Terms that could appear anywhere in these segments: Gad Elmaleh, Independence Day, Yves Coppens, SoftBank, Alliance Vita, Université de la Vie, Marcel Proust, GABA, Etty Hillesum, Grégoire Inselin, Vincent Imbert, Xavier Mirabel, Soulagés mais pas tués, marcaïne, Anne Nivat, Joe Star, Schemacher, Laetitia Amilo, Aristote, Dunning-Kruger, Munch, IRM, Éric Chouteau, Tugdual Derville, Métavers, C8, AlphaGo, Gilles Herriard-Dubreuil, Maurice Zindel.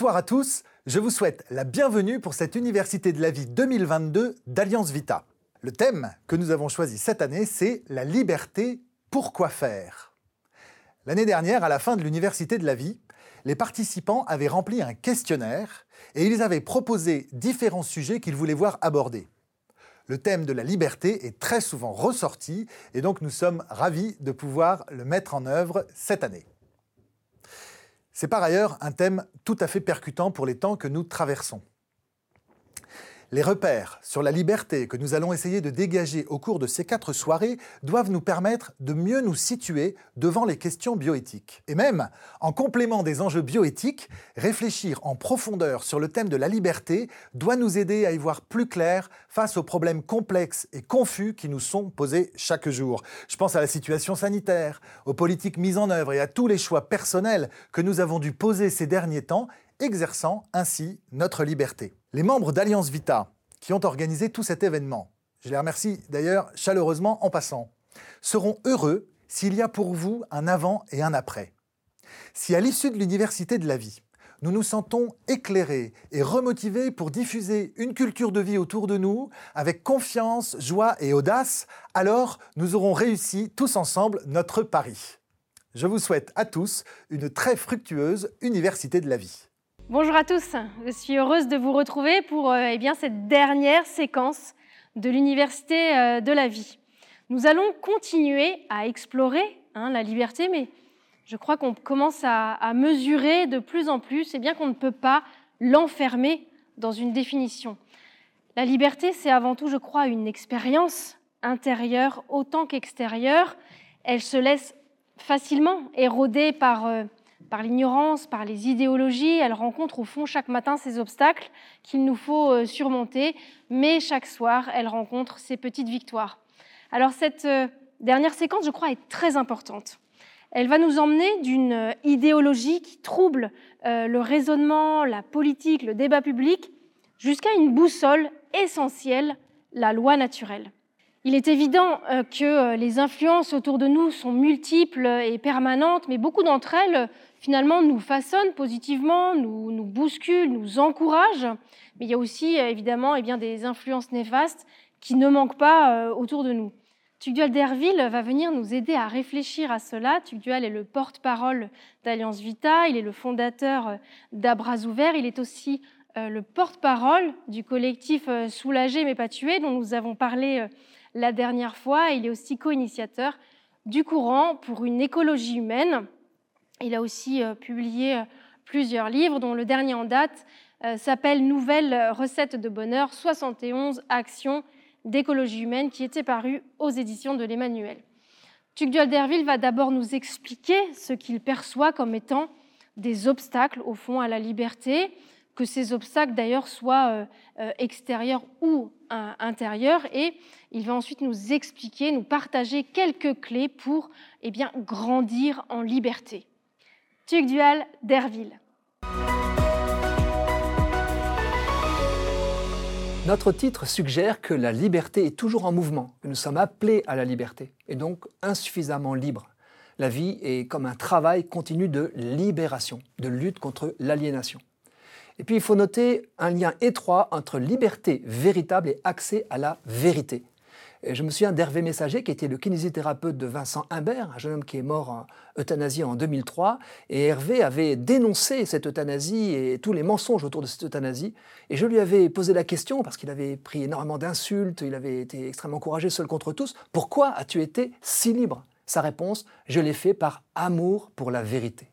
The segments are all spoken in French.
Bonsoir à tous, je vous souhaite la bienvenue pour cette Université de la Vie 2022 d'Alliance Vita. Le thème que nous avons choisi cette année, c'est la liberté, pourquoi faire ? L'année dernière, à la fin de l'Université de la Vie, les participants avaient rempli un questionnaire et ils avaient proposé différents sujets qu'ils voulaient voir abordés. Le thème de la liberté est très souvent ressorti et donc nous sommes ravis de pouvoir le mettre en œuvre cette année. C'est par ailleurs un thème tout à fait percutant pour les temps que nous traversons. Les repères sur la liberté que nous allons essayer de dégager au cours de ces 4 soirées doivent nous permettre de mieux nous situer devant les questions bioéthiques. Et même, en complément des enjeux bioéthiques, réfléchir en profondeur sur le thème de la liberté doit nous aider à y voir plus clair face aux problèmes complexes et confus qui nous sont posés chaque jour. Je pense à la situation sanitaire, aux politiques mises en œuvre et à tous les choix personnels que nous avons dû poser ces derniers temps, exerçant ainsi notre liberté. Les membres d'Alliance Vita qui ont organisé tout cet événement, je les remercie d'ailleurs chaleureusement en passant, seront heureux s'il y a pour vous un avant et un après. Si à l'issue de l'Université de la Vie, nous nous sentons éclairés et remotivés pour diffuser une culture de vie autour de nous, avec confiance, joie et audace, alors nous aurons réussi tous ensemble notre pari. Je vous souhaite à tous une très fructueuse Université de la Vie. Bonjour à tous, je suis heureuse de vous retrouver pour cette dernière séquence de l'Université de la Vie. Nous allons continuer à explorer la liberté, mais je crois qu'on commence à mesurer de plus en plus qu'on ne peut pas l'enfermer dans une définition. La liberté, c'est avant tout, je crois, une expérience intérieure autant qu'extérieure. Elle se laisse facilement éroder par l'ignorance, par les idéologies. Elle rencontre au fond chaque matin ces obstacles qu'il nous faut surmonter, mais chaque soir, elle rencontre ses petites victoires. Alors cette dernière séquence, je crois, est très importante. Elle va nous emmener d'une idéologie qui trouble le raisonnement, la politique, le débat public, jusqu'à une boussole essentielle, la loi naturelle. Il est évident que les influences autour de nous sont multiples et permanentes, mais beaucoup d'entre elles, finalement, nous façonnent positivement, nous bousculent, nous encouragent. Mais il y a aussi, évidemment, des influences néfastes qui ne manquent pas autour de nous. Tugdual Derville va venir nous aider à réfléchir à cela. Tugdual est le porte-parole d'Alliance Vita, il est le fondateur d'Abras Ouverts, il est aussi le porte-parole du collectif Soulagés mais pas tués, dont nous avons parlé la dernière fois. Il est aussi co-initiateur du courant pour une écologie humaine. Il a aussi publié plusieurs livres, dont le dernier en date s'appelle « Nouvelle recette de bonheur, 71 actions d'écologie humaine » qui était paru aux éditions de l'Emmanuel. Tugdual Derville va d'abord nous expliquer ce qu'il perçoit comme étant des obstacles, au fond, à la liberté, que ces obstacles d'ailleurs soient extérieurs ou intérieurs, et il va ensuite nous expliquer, nous partager quelques clés pour grandir en liberté. Tugdual Derville. Notre titre suggère que la liberté est toujours en mouvement, que nous sommes appelés à la liberté, et donc insuffisamment libres. La vie est comme un travail continu de libération, de lutte contre l'aliénation. Et puis, il faut noter un lien étroit entre liberté véritable et accès à la vérité. Et je me souviens d'Hervé Messager, qui était le kinésithérapeute de Vincent Imbert, un jeune homme qui est mort euthanasié en 2003. Et Hervé avait dénoncé cette euthanasie et tous les mensonges autour de cette euthanasie. Et je lui avais posé la question, parce qu'il avait pris énormément d'insultes, il avait été extrêmement courageux, seul contre tous. « Pourquoi as-tu été si libre ?» Sa réponse, « Je l'ai fait par amour pour la vérité. »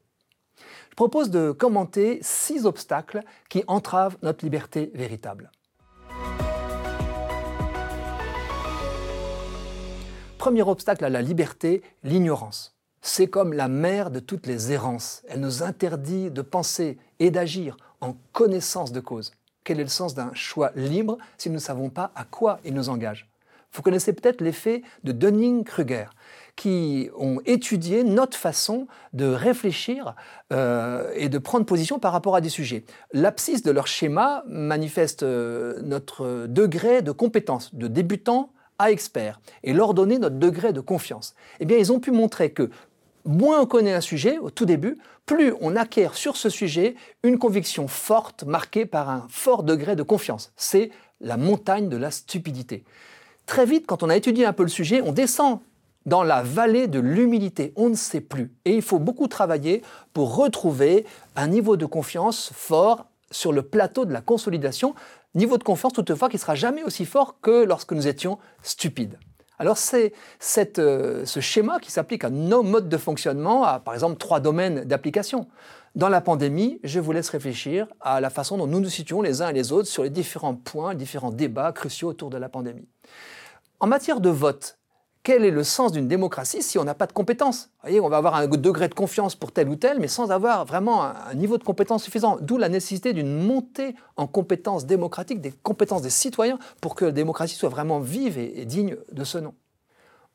Je propose de commenter 6 obstacles qui entravent notre liberté véritable. Premier obstacle à la liberté, l'ignorance. C'est comme la mère de toutes les errances. Elle nous interdit de penser et d'agir en connaissance de cause. Quel est le sens d'un choix libre si nous ne savons pas à quoi il nous engage ? Vous connaissez peut-être l'effet de Dunning-Kruger, qui ont étudié notre façon de réfléchir et de prendre position par rapport à des sujets. L'abscisse de leur schéma manifeste notre degré de compétence, de débutant à expert, et leur donner notre degré de confiance. Eh bien, ils ont pu montrer que moins on connaît un sujet au tout début, plus on acquiert sur ce sujet une conviction forte marquée par un fort degré de confiance. C'est la montagne de la stupidité. Très vite, quand on a étudié un peu le sujet, on descend dans la vallée de l'humilité. On ne sait plus. Et il faut beaucoup travailler pour retrouver un niveau de confiance fort sur le plateau de la consolidation. Niveau de confiance, toutefois, qui ne sera jamais aussi fort que lorsque nous étions stupides. Alors c'est ce schéma qui s'applique à nos modes de fonctionnement, à par exemple 3 domaines d'application. Dans la pandémie, je vous laisse réfléchir à la façon dont nous nous situons les uns et les autres sur les différents points, les différents débats cruciaux autour de la pandémie. En matière de vote, quel est le sens d'une démocratie si on n'a pas de compétences? Vous voyez, on va avoir un degré de confiance pour tel ou tel, mais sans avoir vraiment un niveau de compétence suffisant. D'où la nécessité d'une montée en compétences démocratiques, des compétences des citoyens, pour que la démocratie soit vraiment vive et digne de ce nom.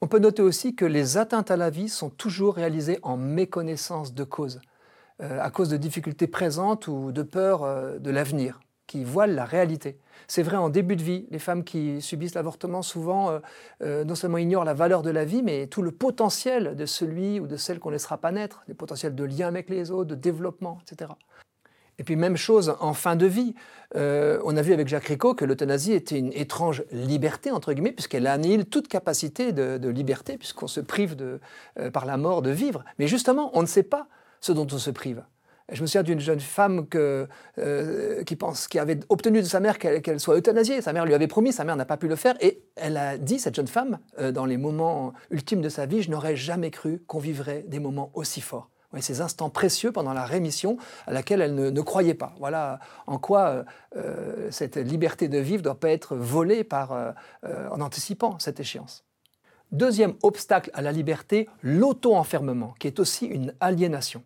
On peut noter aussi que les atteintes à la vie sont toujours réalisées en méconnaissance de cause, à cause de difficultés présentes ou de peur de l'avenir, qui voilent la réalité. C'est vrai en début de vie, les femmes qui subissent l'avortement souvent non seulement ignorent la valeur de la vie, mais tout le potentiel de celui ou de celle qu'on ne laissera pas naître, les potentiels de lien avec les autres, de développement, etc. Et puis même chose en fin de vie, on a vu avec Jacques Ricot que l'euthanasie était une étrange liberté, entre guillemets, puisqu'elle annihile toute capacité de liberté, puisqu'on se prive par la mort de vivre. Mais justement, on ne sait pas ce dont on se prive. Je me souviens d'une jeune femme qui avait obtenu de sa mère qu'elle soit euthanasiée. Sa mère lui avait promis, sa mère n'a pas pu le faire. Et elle a dit, cette jeune femme, dans les moments ultimes de sa vie, je n'aurais jamais cru qu'on vivrait des moments aussi forts. Oui, ces instants précieux pendant la rémission à laquelle elle ne croyait pas. Voilà en quoi cette liberté de vivre ne doit pas être volée en anticipant cette échéance. Deuxième obstacle à la liberté, l'auto-enfermement, qui est aussi une aliénation.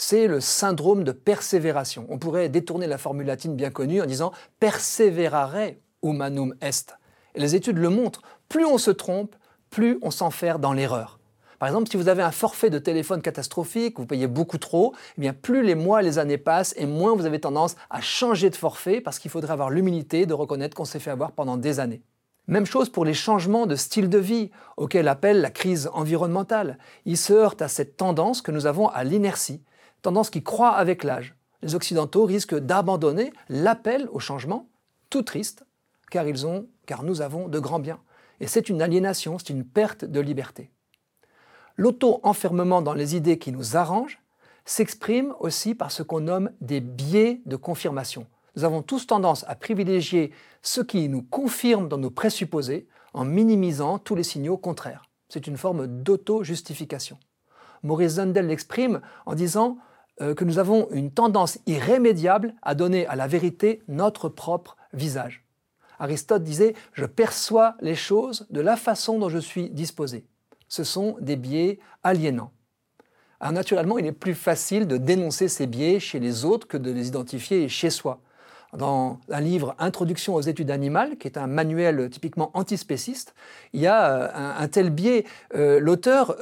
C'est le syndrome de persévération. On pourrait détourner la formule latine bien connue en disant « perseverare humanum est ». Et les études le montrent, plus on se trompe, plus on s'enferme dans l'erreur. Par exemple, si vous avez un forfait de téléphone catastrophique, vous payez beaucoup trop, eh bien plus les mois et les années passent et moins vous avez tendance à changer de forfait parce qu'il faudrait avoir l'humilité de reconnaître qu'on s'est fait avoir pendant des années. Même chose pour les changements de style de vie, auxquels appelle la crise environnementale. Ils se heurtent à cette tendance que nous avons à l'inertie. Tendance qui croît avec l'âge. Les Occidentaux risquent d'abandonner l'appel au changement, tout triste, car nous avons de grands biens. Et c'est une aliénation, c'est une perte de liberté. L'auto-enfermement dans les idées qui nous arrangent s'exprime aussi par ce qu'on nomme des biais de confirmation. Nous avons tous tendance à privilégier ce qui nous confirme dans nos présupposés en minimisant tous les signaux contraires. C'est une forme d'auto-justification. Maurice Zindel l'exprime en disant que nous avons une tendance irrémédiable à donner à la vérité notre propre visage. Aristote disait « Je perçois les choses de la façon dont je suis disposé ». Ce sont des biais aliénants. Alors naturellement, il est plus facile de dénoncer ces biais chez les autres que de les identifier chez soi. Dans un livre « Introduction aux études animales », qui est un manuel typiquement antispéciste, il y a un tel biais. L'auteur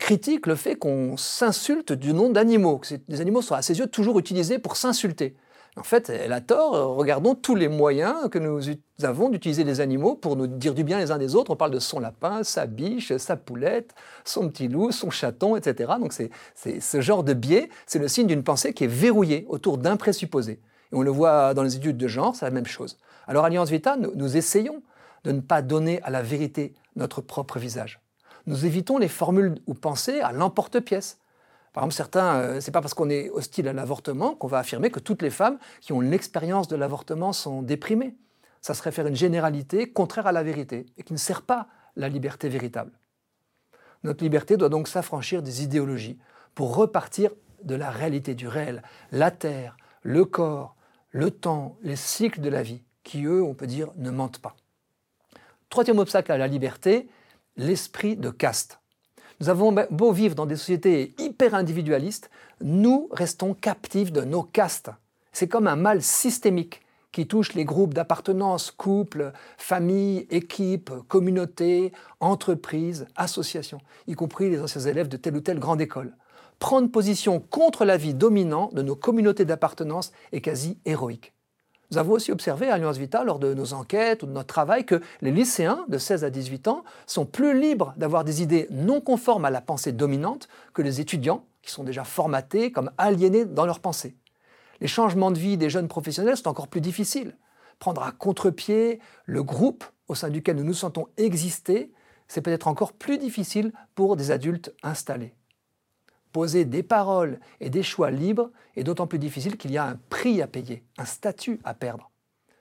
critique le fait qu'on s'insulte du nom d'animaux, que les animaux sont à ses yeux toujours utilisés pour s'insulter. En fait, elle a tort. Regardons tous les moyens que nous avons d'utiliser les animaux pour nous dire du bien les uns des autres. On parle de son lapin, sa biche, sa poulette, son petit loup, son chaton, etc. Donc c'est ce genre de biais, c'est le signe d'une pensée qui est verrouillée autour d'un présupposé. Et on le voit dans les études de genre, c'est la même chose. Alors, Alliance Vita, nous essayons de ne pas donner à la vérité notre propre visage. Nous évitons les formules ou pensées à l'emporte-pièce. Par exemple, c'est pas parce qu'on est hostile à l'avortement qu'on va affirmer que toutes les femmes qui ont l'expérience de l'avortement sont déprimées. Ça serait faire une généralité contraire à la vérité et qui ne sert pas la liberté véritable. Notre liberté doit donc s'affranchir des idéologies pour repartir de la réalité du réel, la terre, le corps, le temps, les cycles de la vie, qui eux, on peut dire, ne mentent pas. Troisième obstacle à la liberté, l'esprit de caste. Nous avons beau vivre dans des sociétés hyper individualistes, nous restons captifs de nos castes. C'est comme un mal systémique qui touche les groupes d'appartenance, couples, familles, équipes, communautés, entreprises, associations, y compris les anciens élèves de telle ou telle grande école. Prendre position contre l'avis dominant de nos communautés d'appartenance est quasi héroïque. Nous avons aussi observé à Alliance Vita, lors de nos enquêtes ou de notre travail, que les lycéens de 16 à 18 ans sont plus libres d'avoir des idées non conformes à la pensée dominante que les étudiants, qui sont déjà formatés comme aliénés dans leur pensée. Les changements de vie des jeunes professionnels sont encore plus difficiles. Prendre à contre-pied le groupe au sein duquel nous nous sentons exister, c'est peut-être encore plus difficile pour des adultes installés. Poser des paroles et des choix libres est d'autant plus difficile qu'il y a un prix à payer, un statut à perdre.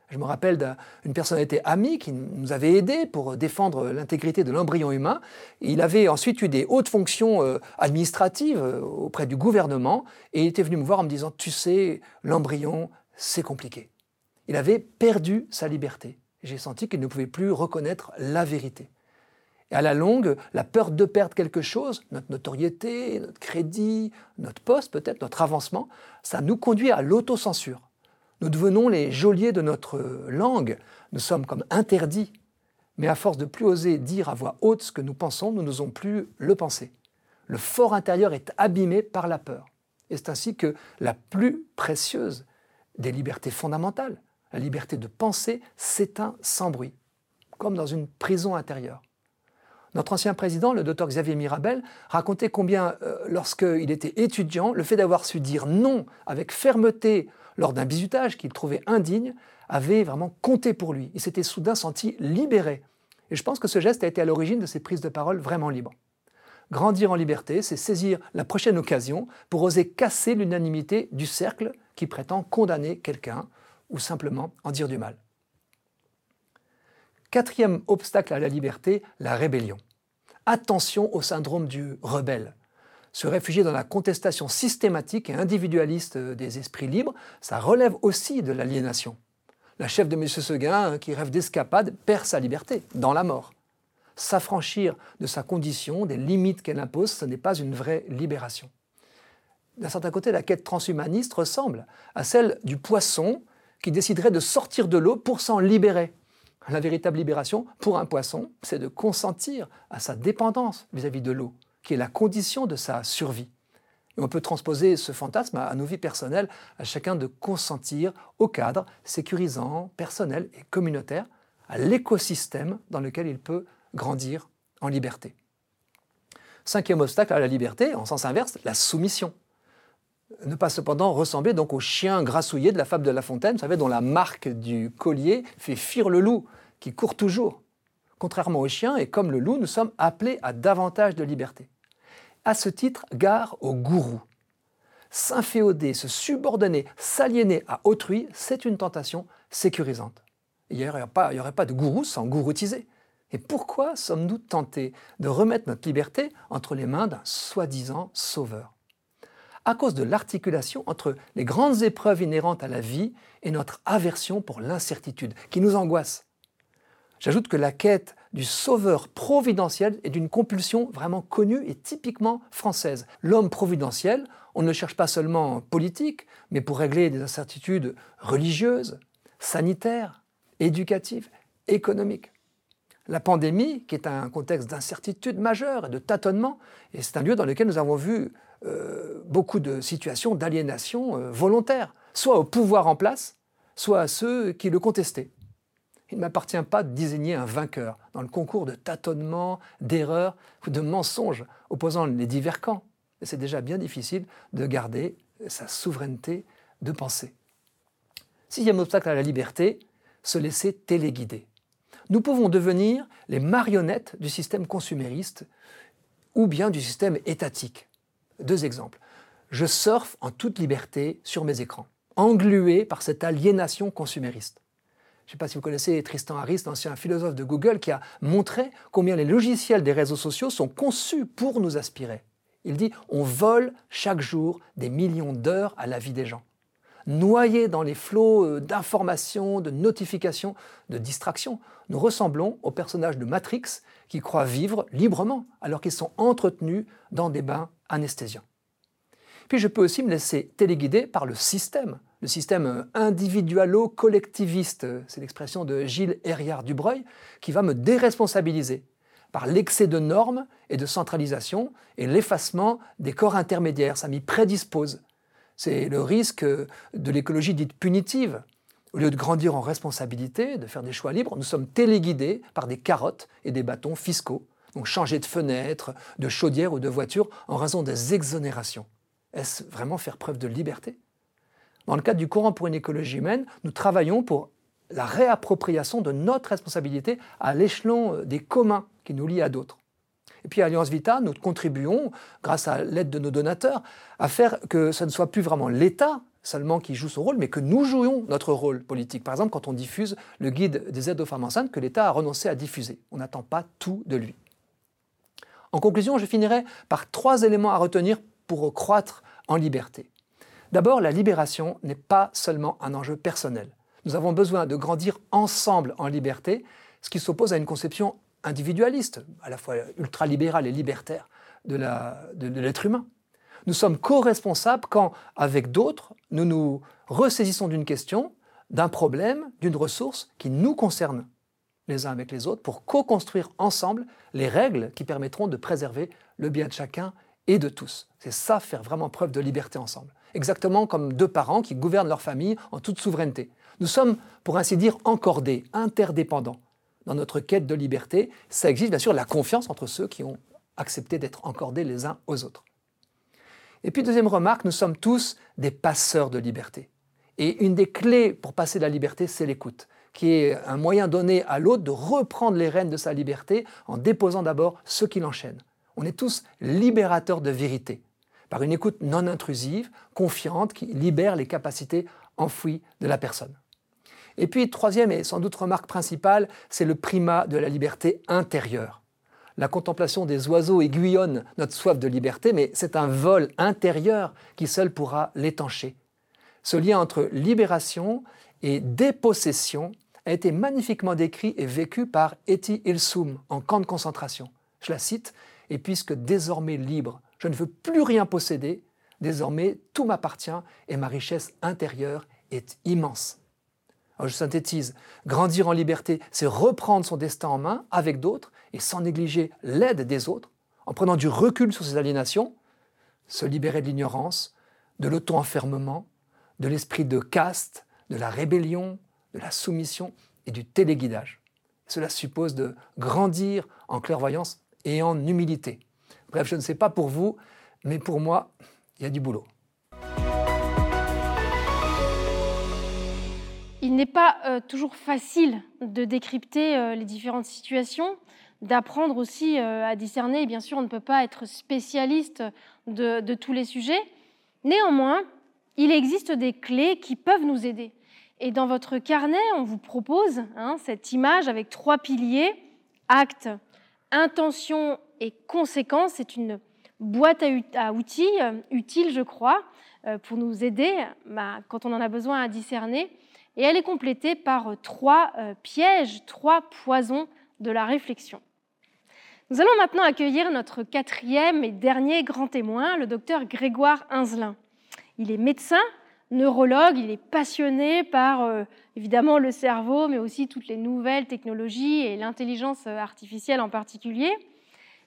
Je me rappelle d'une personnalité amie qui nous avait aidés pour défendre l'intégrité de l'embryon humain. Il avait ensuite eu des hautes fonctions administratives auprès du gouvernement et il était venu me voir en me disant « Tu sais, l'embryon, c'est compliqué ». Il avait perdu sa liberté. J'ai senti qu'il ne pouvait plus reconnaître la vérité. Et à la longue, la peur de perdre quelque chose, notre notoriété, notre crédit, notre poste peut-être, notre avancement, ça nous conduit à l'autocensure. Nous devenons les geôliers de notre langue, nous sommes comme interdits. Mais à force de plus oser dire à voix haute ce que nous pensons, nous n'osons plus le penser. Le fort intérieur est abîmé par la peur. Et c'est ainsi que la plus précieuse des libertés fondamentales, la liberté de penser, s'éteint sans bruit, comme dans une prison intérieure. Notre ancien président, le docteur Xavier Mirabel, racontait combien, lorsqu'il était étudiant, le fait d'avoir su dire non avec fermeté lors d'un bizutage qu'il trouvait indigne, avait vraiment compté pour lui. Il s'était soudain senti libéré. Et je pense que ce geste a été à l'origine de ses prises de parole vraiment libres. Grandir en liberté, c'est saisir la prochaine occasion pour oser casser l'unanimité du cercle qui prétend condamner quelqu'un ou simplement en dire du mal. Quatrième obstacle à la liberté, la rébellion. Attention au syndrome du rebelle. Se réfugier dans la contestation systématique et individualiste des esprits libres, ça relève aussi de l'aliénation. La chef de M. Seguin, qui rêve d'escapade, perd sa liberté, dans la mort. S'affranchir de sa condition, des limites qu'elle impose, ce n'est pas une vraie libération. D'un certain côté, la quête transhumaniste ressemble à celle du poisson qui déciderait de sortir de l'eau pour s'en libérer. La véritable libération pour un poisson, c'est de consentir à sa dépendance vis-à-vis de l'eau, qui est la condition de sa survie. Et on peut transposer ce fantasme à nos vies personnelles, à chacun de consentir au cadre sécurisant, personnel et communautaire, à l'écosystème dans lequel il peut grandir en liberté. Cinquième obstacle à la liberté, en sens inverse, la soumission. Ne pas cependant ressembler donc au chien grassouillet de la fable de La Fontaine, vous savez, dont la marque du collier fait fuir le loup, qui court toujours. Contrairement au chien, et comme le loup, nous sommes appelés à davantage de liberté. À ce titre, gare au gourou. S'inféoder, se subordonner, s'aliéner à autrui, c'est une tentation sécurisante. Il n'y aurait pas de gourou sans gouroutiser. Et pourquoi sommes-nous tentés de remettre notre liberté entre les mains d'un soi-disant sauveur ? À cause de l'articulation entre les grandes épreuves inhérentes à la vie et notre aversion pour l'incertitude, qui nous angoisse. J'ajoute que la quête du sauveur providentiel est d'une compulsion vraiment connue et typiquement française. L'homme providentiel, on ne le cherche pas seulement politique, mais pour régler des incertitudes religieuses, sanitaires, éducatives, économiques. La pandémie, qui est un contexte d'incertitude majeure et de tâtonnement, et c'est un lieu dans lequel nous avons vu beaucoup de situations d'aliénation volontaire, soit au pouvoir en place, soit à ceux qui le contestaient. Il ne m'appartient pas de désigner un vainqueur dans le concours de tâtonnements, d'erreurs ou de mensonges opposant les divers camps. Et c'est déjà bien difficile de garder sa souveraineté de pensée. Sixième obstacle à la liberté, se laisser téléguider. Nous pouvons devenir les marionnettes du système consumériste ou bien du système étatique. Deux exemples. Je surfe en toute liberté sur mes écrans, englué par cette aliénation consumériste. Je ne sais pas si vous connaissez Tristan Harris, l'ancien philosophe de Google, qui a montré combien les logiciels des réseaux sociaux sont conçus pour nous aspirer. Il dit « On vole chaque jour des millions d'heures à la vie des gens. » Noyés dans les flots d'informations, de notifications, de distractions, nous ressemblons aux personnages de Matrix qui croient vivre librement alors qu'ils sont entretenus dans des bains anesthésiants. Puis je peux aussi me laisser téléguider par le système individualo-collectiviste, c'est l'expression de Gilles Herriard-Dubreuil, qui va me déresponsabiliser par l'excès de normes et de centralisation et l'effacement des corps intermédiaires, ça m'y prédispose. C'est le risque de l'écologie dite punitive, Au lieu de grandir en responsabilité, de faire des choix libres, nous sommes téléguidés par des carottes et des bâtons fiscaux. Donc changer de fenêtre, de chaudière ou de voiture en raison des exonérations. Est-ce vraiment faire preuve de liberté ? Dans le cadre du courant pour une écologie humaine, nous travaillons pour la réappropriation de notre responsabilité à l'échelon des communs qui nous lient à d'autres. Et puis à Alliance Vita, nous contribuons, grâce à l'aide de nos donateurs, à faire que ce ne soit plus vraiment l'État seulement qui joue son rôle, mais que nous jouions notre rôle politique. Par exemple, quand on diffuse le guide des aides aux femmes enceintes que l'État a renoncé à diffuser. On n'attend pas tout de lui. En conclusion, je finirai par 3 éléments à retenir pour croître en liberté. D'abord, la libération n'est pas seulement un enjeu personnel. Nous avons besoin de grandir ensemble en liberté, ce qui s'oppose à une conception individualiste, à la fois ultralibérale et libertaire, de l'être humain. Nous sommes co-responsables quand, avec d'autres, nous nous ressaisissons d'une question, d'un problème, d'une ressource qui nous concerne les uns avec les autres pour co-construire ensemble les règles qui permettront de préserver le bien de chacun et de tous. C'est ça, faire vraiment preuve de liberté ensemble. Exactement comme 2 parents qui gouvernent leur famille en toute souveraineté. Nous sommes, pour ainsi dire, encordés, interdépendants. Dans notre quête de liberté, ça exige bien sûr la confiance entre ceux qui ont accepté d'être encordés les uns aux autres. Et puis, deuxième remarque, nous sommes tous des passeurs de liberté. Et une des clés pour passer de la liberté, c'est l'écoute, qui est un moyen donné à l'autre de reprendre les rênes de sa liberté en déposant d'abord ce qui l'enchaîne. On est tous libérateurs de vérité, par une écoute non intrusive, confiante, qui libère les capacités enfouies de la personne. Et puis, troisième et sans doute remarque principale, c'est le primat de la liberté intérieure. La contemplation des oiseaux aiguillonne notre soif de liberté, mais c'est un vol intérieur qui seul pourra l'étancher. Ce lien entre libération et dépossession a été magnifiquement décrit et vécu par Etty Hillesum en camp de concentration. Je la cite, « Et puisque désormais libre, je ne veux plus rien posséder, désormais tout m'appartient et ma richesse intérieure est immense. » Alors je synthétise, grandir en liberté, c'est reprendre son destin en main avec d'autres et sans négliger l'aide des autres, en prenant du recul sur ses aliénations, se libérer de l'ignorance, de l'auto-enfermement, de l'esprit de caste, de la rébellion, de la soumission et du téléguidage. Cela suppose de grandir en clairvoyance et en humilité. Bref, je ne sais pas pour vous, mais pour moi, il y a du boulot. Il n'est pas toujours facile de décrypter les différentes situations, d'apprendre aussi à discerner. Et bien sûr, on ne peut pas être spécialiste de tous les sujets. Néanmoins, il existe des clés qui peuvent nous aider. Et dans votre carnet, on vous propose cette image avec 3 piliers. Acte, intention et conséquence. C'est une boîte à outils utile, je crois, pour nous aider quand on en a besoin à discerner. Et elle est complétée par 3 pièges, 3 poisons de la réflexion. Nous allons maintenant accueillir notre 4e et dernier grand témoin, le docteur Grégoire Inselin. Il est médecin, neurologue, il est passionné par évidemment le cerveau, mais aussi toutes les nouvelles technologies et l'intelligence artificielle en particulier.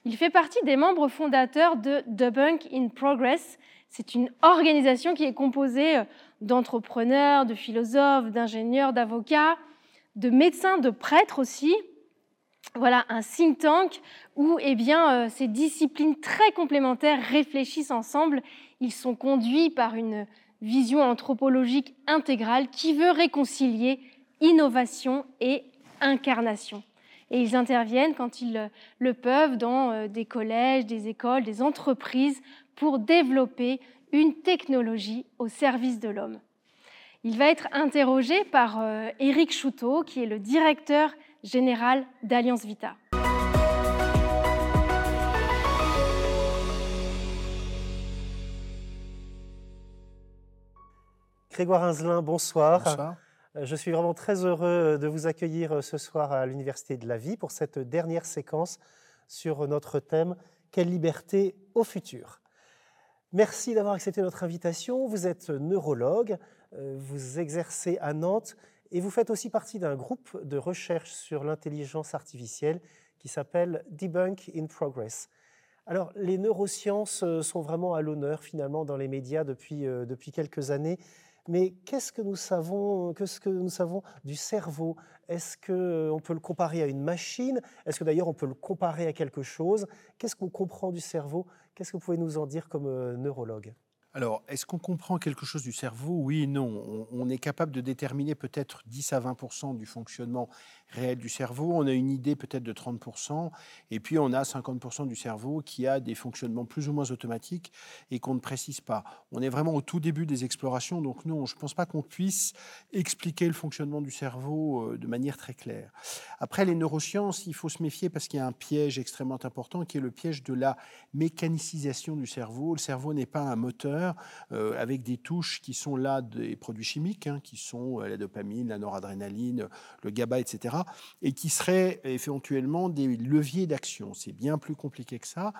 Il fait partie des membres fondateurs de Debunk in Progress. C'est une organisation qui est composée d'entrepreneurs, de philosophes, d'ingénieurs, d'avocats, de médecins, de prêtres aussi. Voilà un think tank où ces disciplines très complémentaires réfléchissent ensemble. Ils sont conduits par une vision anthropologique intégrale qui veut réconcilier innovation et incarnation. Et ils interviennent quand ils le peuvent dans des collèges, des écoles, des entreprises pour développer une technologie au service de l'homme. Il va être interrogé par Éric Chouteau, qui est le directeur général d'Alliance Vita. Grégoire Inselin, bonsoir. Bonsoir. Je suis vraiment très heureux de vous accueillir ce soir à l'Université de la Vie pour cette dernière séquence sur notre thème « Quelle liberté au futur ?» Merci d'avoir accepté notre invitation. Vous êtes neurologue, vous exercez à Nantes et vous faites aussi partie d'un groupe de recherche sur l'intelligence artificielle qui s'appelle Debunk in Progress. Alors, les neurosciences sont vraiment à l'honneur finalement dans les médias depuis quelques années. Mais qu'est-ce que nous savons du cerveau? Est-ce qu'on peut le comparer à une machine? Est-ce que d'ailleurs on peut le comparer à quelque chose? Qu'est-ce qu'on comprend du cerveau? Qu'est-ce que vous pouvez nous en dire comme neurologue? Alors, est-ce qu'on comprend quelque chose du cerveau? Oui et non. On est capable de déterminer peut-être 10 à 20% du fonctionnement réel du cerveau. On a une idée peut-être de 30%. Et puis, on a 50% du cerveau qui a des fonctionnements plus ou moins automatiques et qu'on ne précise pas. On est vraiment au tout début des explorations. Donc, non, je ne pense pas qu'on puisse expliquer le fonctionnement du cerveau de manière très claire. Après, les neurosciences, il faut se méfier parce qu'il y a un piège extrêmement important qui est le piège de la mécanicisation du cerveau. Le cerveau n'est pas un moteur. Avec des touches qui sont là des produits chimiques, qui sont la dopamine, la noradrénaline, le GABA, etc., et qui seraient éventuellement des leviers d'action. C'est bien plus compliqué que ça.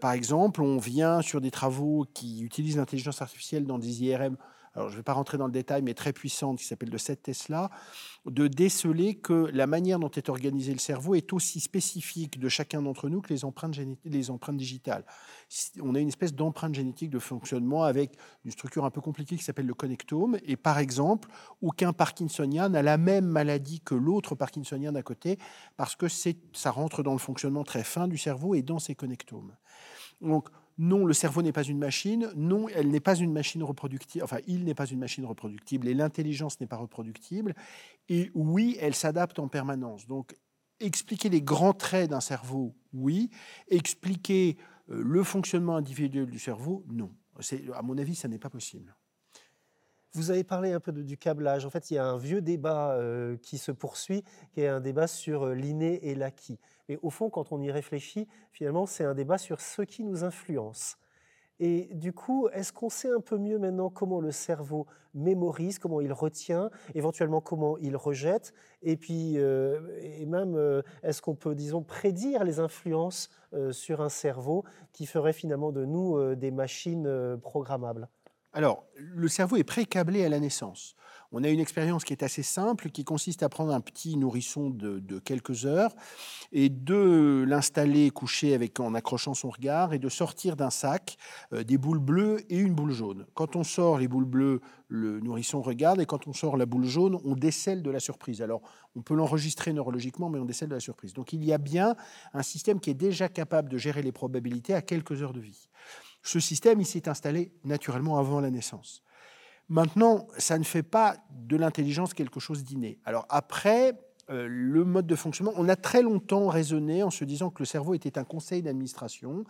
Par exemple, on vient sur des travaux qui utilisent l'intelligence artificielle dans des IRM, alors je ne vais pas rentrer dans le détail, mais très puissante, qui s'appelle le 7 Tesla, de déceler que la manière dont est organisé le cerveau est aussi spécifique de chacun d'entre nous que les empreintes digitales. On a une espèce d'empreinte génétique de fonctionnement avec une structure un peu compliquée qui s'appelle le connectome. Et par exemple, aucun parkinsonien n'a la même maladie que l'autre parkinsonien d'à côté parce que ça rentre dans le fonctionnement très fin du cerveau et dans ses connectomes. Donc, non, le cerveau n'est pas une machine. Non, elle n'est pas une machine reproductible. Enfin, il n'est pas une machine reproductible et l'intelligence n'est pas reproductible. Et oui, elle s'adapte en permanence. Donc, expliquer les grands traits d'un cerveau, oui. Expliquer le fonctionnement individuel du cerveau, non. À mon avis, ça n'est pas possible. Vous avez parlé un peu du câblage. En fait, il y a un vieux débat qui se poursuit, qui est un débat sur l'inné et l'acquis. Et au fond, quand on y réfléchit, finalement, c'est un débat sur ce qui nous influence. Et du coup, est-ce qu'on sait un peu mieux maintenant comment le cerveau mémorise, comment il retient, éventuellement comment il rejette? Et puis, est-ce qu'on peut, disons, prédire les influences sur un cerveau qui ferait finalement de nous des machines programmables? Alors, le cerveau est pré-câblé à la naissance. On a une expérience qui est assez simple, qui consiste à prendre un petit nourrisson de quelques heures et de l'installer couché en accrochant son regard et de sortir d'un sac des boules bleues et une boule jaune. Quand on sort les boules bleues, le nourrisson regarde et quand on sort la boule jaune, on décèle de la surprise. Alors, on peut l'enregistrer neurologiquement, mais on décèle de la surprise. Donc, il y a bien un système qui est déjà capable de gérer les probabilités à quelques heures de vie. Ce système, il s'est installé naturellement avant la naissance. Maintenant, ça ne fait pas de l'intelligence quelque chose d'inné. Alors après, le mode de fonctionnement, on a très longtemps raisonné en se disant que le cerveau était un conseil d'administration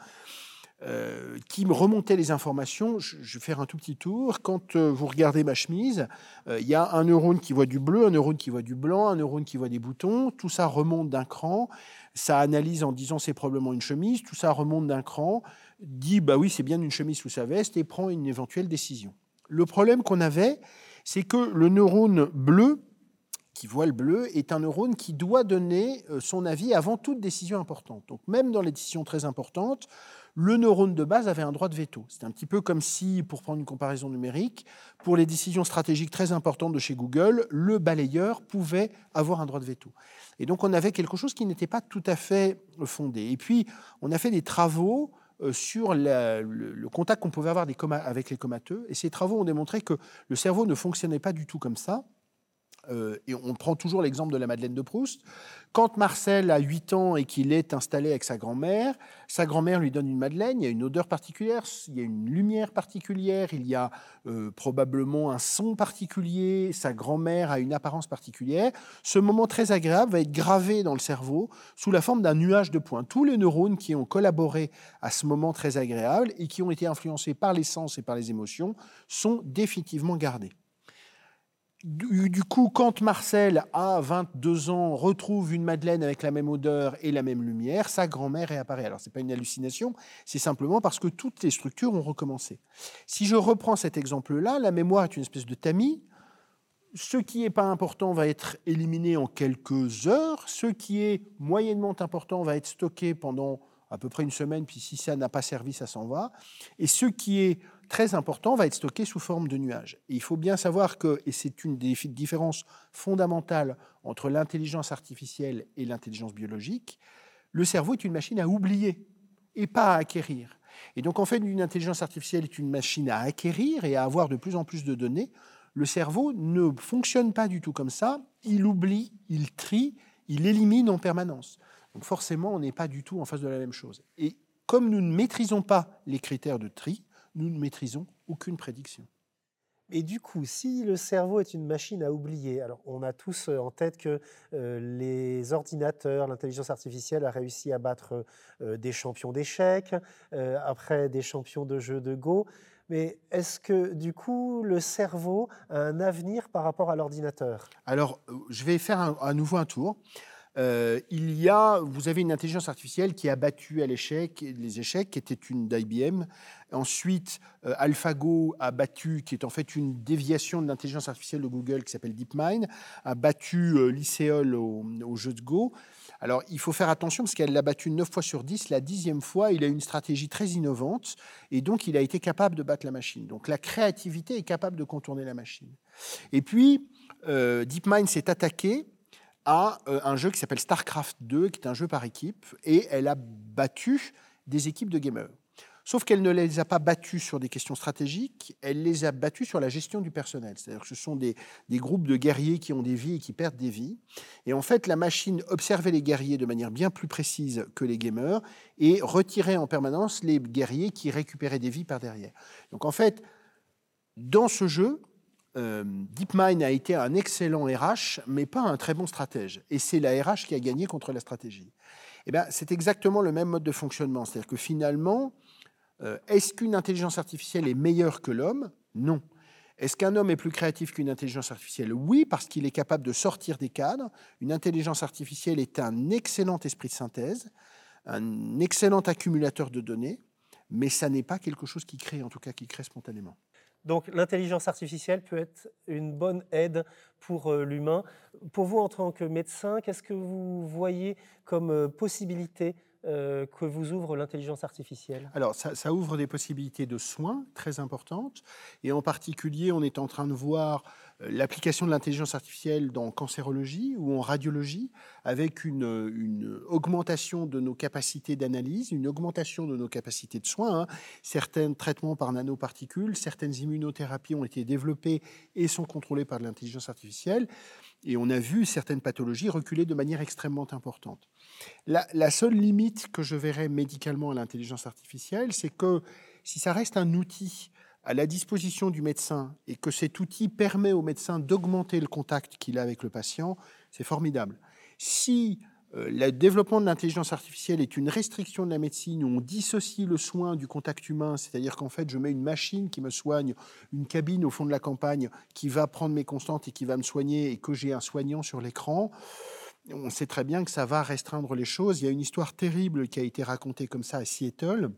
qui me remontait les informations. Je vais faire un tout petit tour. Quand vous regardez ma chemise, il y a un neurone qui voit du bleu, un neurone qui voit du blanc, un neurone qui voit des boutons. Tout ça remonte d'un cran. Ça analyse en disant c'est probablement une chemise. Tout ça remonte d'un cran. Dit bah oui, c'est bien une chemise sous sa veste et prend une éventuelle décision. Le problème qu'on avait, c'est que le neurone bleu, qui voit le bleu, est un neurone qui doit donner son avis avant toute décision importante. Donc même dans les décisions très importantes, le neurone de base avait un droit de veto. C'est un petit peu comme si, pour prendre une comparaison numérique, pour les décisions stratégiques très importantes de chez Google, le balayeur pouvait avoir un droit de veto. Et donc on avait quelque chose qui n'était pas tout à fait fondé. Et puis on a fait des travaux sur le contact qu'on pouvait avoir avec les comateux. Et ces travaux ont démontré que le cerveau ne fonctionnait pas du tout comme ça. Et on prend toujours l'exemple de la Madeleine de Proust. Quand Marcel a 8 ans et qu'il est installé avec sa grand-mère lui donne une madeleine, il y a une odeur particulière, il y a une lumière particulière, il y a probablement un son particulier, sa grand-mère a une apparence particulière. Ce moment très agréable va être gravé dans le cerveau sous la forme d'un nuage de points. Tous les neurones qui ont collaboré à ce moment très agréable et qui ont été influencés par les sens et par les émotions sont définitivement gardés. Du coup, quand Marcel, à 22 ans, retrouve une madeleine avec la même odeur et la même lumière, sa grand-mère réapparaît. Alors, ce n'est pas une hallucination, c'est simplement parce que toutes les structures ont recommencé. Si je reprends cet exemple-là, la mémoire est une espèce de tamis. Ce qui n'est pas important va être éliminé en quelques heures. Ce qui est moyennement important va être stocké pendant à peu près une semaine, puis si ça n'a pas servi, ça s'en va. Et ce qui est très important va être stocké sous forme de nuages. Et il faut bien savoir que, et c'est une des différences fondamentales entre l'intelligence artificielle et l'intelligence biologique, le cerveau est une machine à oublier et pas à acquérir. Et donc, en fait, une intelligence artificielle est une machine à acquérir et à avoir de plus en plus de données. Le cerveau ne fonctionne pas du tout comme ça. Il oublie, il trie, il élimine en permanence. Donc forcément, on n'est pas du tout en face de la même chose. Et comme nous ne maîtrisons pas les critères de tri, nous ne maîtrisons aucune prédiction. Et du coup, si le cerveau est une machine à oublier, alors on a tous en tête que les ordinateurs, l'intelligence artificielle a réussi à battre des champions d'échecs, après des champions de jeux de Go. Mais est-ce que, du coup, le cerveau a un avenir par rapport à l'ordinateur ? Alors, je vais faire à nouveau un tour. Vous avez une intelligence artificielle qui a battu à l'échec, les échecs, qui était une d'IBM. Ensuite, AlphaGo a battu, qui est en fait une déviation de l'intelligence artificielle de Google qui s'appelle DeepMind, a battu Liceol au jeu de Go. Alors, il faut faire attention parce qu'elle l'a battu 9 fois sur 10. La 10e fois, il a une stratégie très innovante et donc il a été capable de battre la machine. Donc, la créativité est capable de contourner la machine. Et puis, DeepMind s'est attaqué à un jeu qui s'appelle Starcraft 2, qui est un jeu par équipe, et elle a battu des équipes de gamers. Sauf qu'elle ne les a pas battus sur des questions stratégiques, elle les a battus sur la gestion du personnel. C'est-à-dire que ce sont des groupes de guerriers qui ont des vies et qui perdent des vies. Et en fait, la machine observait les guerriers de manière bien plus précise que les gamers et retirait en permanence les guerriers qui récupéraient des vies par derrière. Donc en fait, dans ce jeu, DeepMind a été un excellent RH, mais pas un très bon stratège. Et c'est la RH qui a gagné contre la stratégie. Eh bien, c'est exactement le même mode de fonctionnement. C'est-à-dire que finalement, est-ce qu'une intelligence artificielle est meilleure que l'homme ? Non. Est-ce qu'un homme est plus créatif qu'une intelligence artificielle ? Oui, parce qu'il est capable de sortir des cadres. Une intelligence artificielle est un excellent esprit de synthèse, un excellent accumulateur de données, mais ça n'est pas quelque chose qui crée, en tout cas qui crée spontanément. Donc, l'intelligence artificielle peut être une bonne aide pour l'humain. Pour vous, en tant que médecin, qu'est-ce que vous voyez comme possibilité que vous ouvre l'intelligence artificielle ? Alors, ça ouvre des possibilités de soins très importantes. Et en particulier, on est en train de voir l'application de l'intelligence artificielle dans cancérologie ou en radiologie, avec une augmentation de nos capacités d'analyse, une augmentation de nos capacités de soins. Certains traitements par nanoparticules, certaines immunothérapies ont été développées et sont contrôlées par l'intelligence artificielle. Et on a vu certaines pathologies reculer de manière extrêmement importante. La seule limite que je verrais médicalement à l'intelligence artificielle, c'est que si ça reste un outil à la disposition du médecin et que cet outil permet au médecin d'augmenter le contact qu'il a avec le patient, c'est formidable. Si le développement de l'intelligence artificielle est une restriction de la médecine où on dissocie le soin du contact humain, c'est-à-dire qu'en fait, je mets une machine qui me soigne, une cabine au fond de la campagne qui va prendre mes constantes et qui va me soigner et que j'ai un soignant sur l'écran, on sait très bien que ça va restreindre les choses. Il y a une histoire terrible qui a été racontée comme ça à Seattle.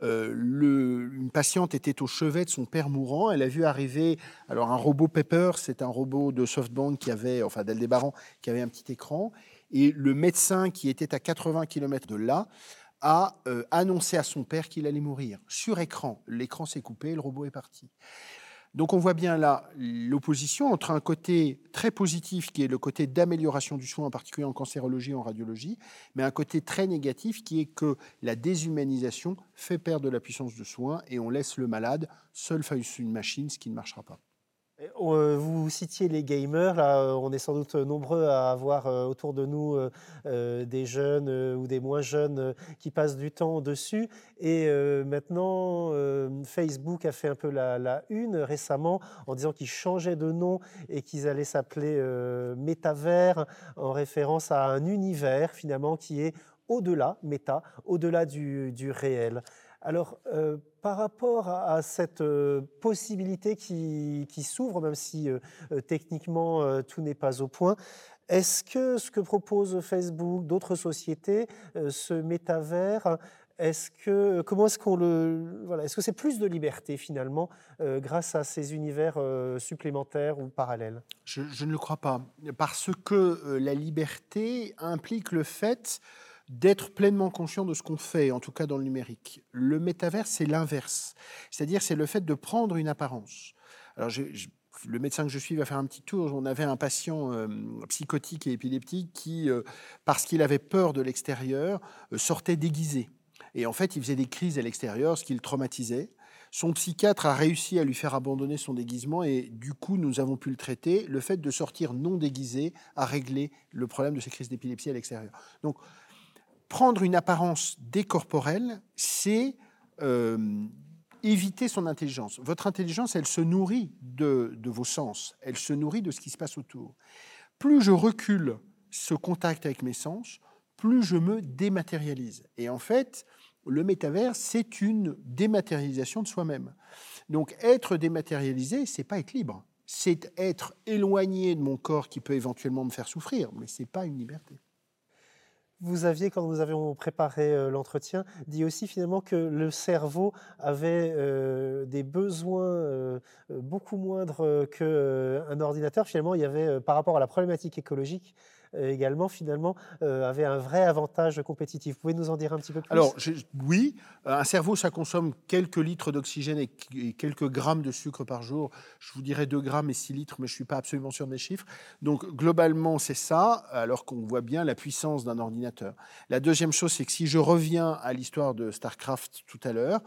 Une patiente était au chevet de son père mourant. Elle a vu arriver alors un robot Pepper, c'est un robot de SoftBank d'Aldébaran, qui avait un petit écran. Et le médecin qui était à 80 km de là a annoncé à son père qu'il allait mourir. Sur écran, l'écran s'est coupé, le robot est parti. Donc on voit bien là l'opposition entre un côté très positif qui est le côté d'amélioration du soin, en particulier en cancérologie et en radiologie, mais un côté très négatif qui est que la déshumanisation fait perdre de la puissance de soin et on laisse le malade seul face à une machine, ce qui ne marchera pas. Vous citiez les gamers, là, on est sans doute nombreux à avoir autour de nous des jeunes ou des moins jeunes qui passent du temps dessus. Et maintenant, Facebook a fait un peu la une récemment en disant qu'ils changeaient de nom et qu'ils allaient s'appeler Métavers en référence à un univers finalement qui est au-delà, méta, au-delà du réel. Alors, par rapport à cette possibilité qui s'ouvre, même si techniquement tout n'est pas au point, est-ce que ce que propose Facebook, d'autres sociétés, ce métavers, est-ce que c'est plus de liberté finalement grâce à ces univers supplémentaires ou parallèles ? Je ne le crois pas, parce que la liberté implique le fait d'être pleinement conscient de ce qu'on fait, en tout cas dans le numérique. Le métavers, c'est l'inverse. C'est-à-dire, c'est le fait de prendre une apparence. Alors, le médecin que je suis va faire un petit tour. On avait un patient psychotique et épileptique qui, parce qu'il avait peur de l'extérieur, sortait déguisé. Et en fait, il faisait des crises à l'extérieur, ce qui le traumatisait. Son psychiatre a réussi à lui faire abandonner son déguisement et du coup, nous avons pu le traiter. Le fait de sortir non déguisé a réglé le problème de ces crises d'épilepsie à l'extérieur. Donc, prendre une apparence décorporelle, c'est éviter son intelligence. Votre intelligence, elle se nourrit de vos sens. Elle se nourrit de ce qui se passe autour. Plus je recule ce contact avec mes sens, plus je me dématérialise. Et en fait, le métavers, c'est une dématérialisation de soi-même. Donc, être dématérialisé, c'est pas être libre. C'est être éloigné de mon corps qui peut éventuellement me faire souffrir, mais c'est pas une liberté. Vous aviez, quand nous avions préparé l'entretien, dit aussi finalement que le cerveau avait des besoins beaucoup moindres qu'un ordinateur. Finalement, il y avait, par rapport à la problématique écologique, également, finalement, avait un vrai avantage compétitif. Vous pouvez nous en dire un petit peu plus? Alors, oui, un cerveau, ça consomme quelques litres d'oxygène et quelques grammes de sucre par jour. Je vous dirais 2 grammes et 6 litres, mais je ne suis pas absolument sûr de mes chiffres. Donc, globalement, c'est ça, alors qu'on voit bien la puissance d'un ordinateur. La deuxième chose, c'est que si je reviens à l'histoire de Starcraft tout à l'heure,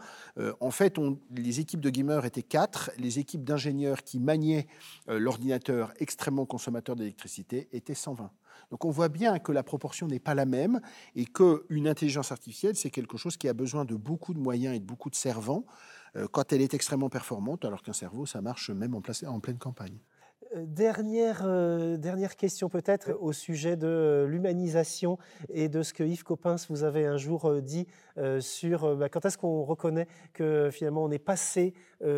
en fait, les équipes de gamers étaient 4. Les équipes d'ingénieurs qui maniaient l'ordinateur extrêmement consommateur d'électricité étaient 120. Donc on voit bien que la proportion n'est pas la même et qu'une intelligence artificielle, c'est quelque chose qui a besoin de beaucoup de moyens et de beaucoup de servants quand elle est extrêmement performante, alors qu'un cerveau, ça marche même en pleine campagne. Dernière question peut-être au sujet de l'humanisation et de ce que Yves Coppens vous avait un jour dit sur quand est-ce qu'on reconnaît que finalement on est passé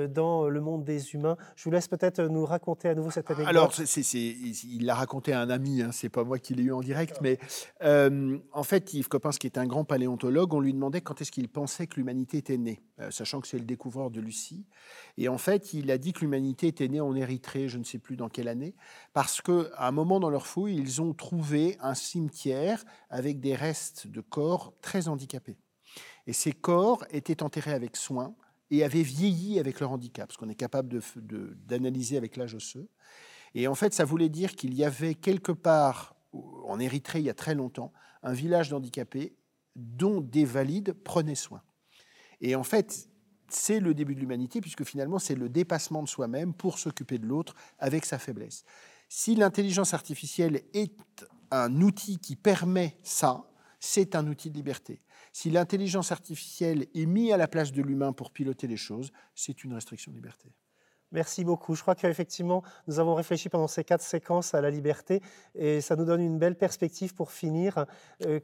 dans le monde des humains. Je vous laisse peut-être nous raconter à nouveau cette anecdote. Alors, il l'a raconté à un ami, hein, c'est pas moi qui l'ai eu en direct, mais en fait Yves Coppens, qui est un grand paléontologue, on lui demandait quand est-ce qu'il pensait que l'humanité était née, sachant que c'est le découvreur de Lucie. Et en fait, il a dit que l'humanité était née en Érythrée, je ne sais plus dans quelle année, parce qu'à un moment dans leur fouille, ils ont trouvé un cimetière avec des restes de corps très handicapés. Et ces corps étaient enterrés avec soin et avaient vieilli avec leur handicap, parce qu'on est capable d'analyser avec l'âge osseux. Et en fait, ça voulait dire qu'il y avait quelque part, en Érythrée, il y a très longtemps, un village d'handicapés dont des valides prenaient soin. Et en fait, c'est le début de l'humanité, puisque finalement, c'est le dépassement de soi-même pour s'occuper de l'autre avec sa faiblesse. Si l'intelligence artificielle est un outil qui permet ça, c'est un outil de liberté. Si l'intelligence artificielle est mise à la place de l'humain pour piloter les choses, c'est une restriction de liberté. Merci beaucoup. Je crois qu'effectivement, nous avons réfléchi pendant ces 4 séquences à la liberté et ça nous donne une belle perspective pour finir,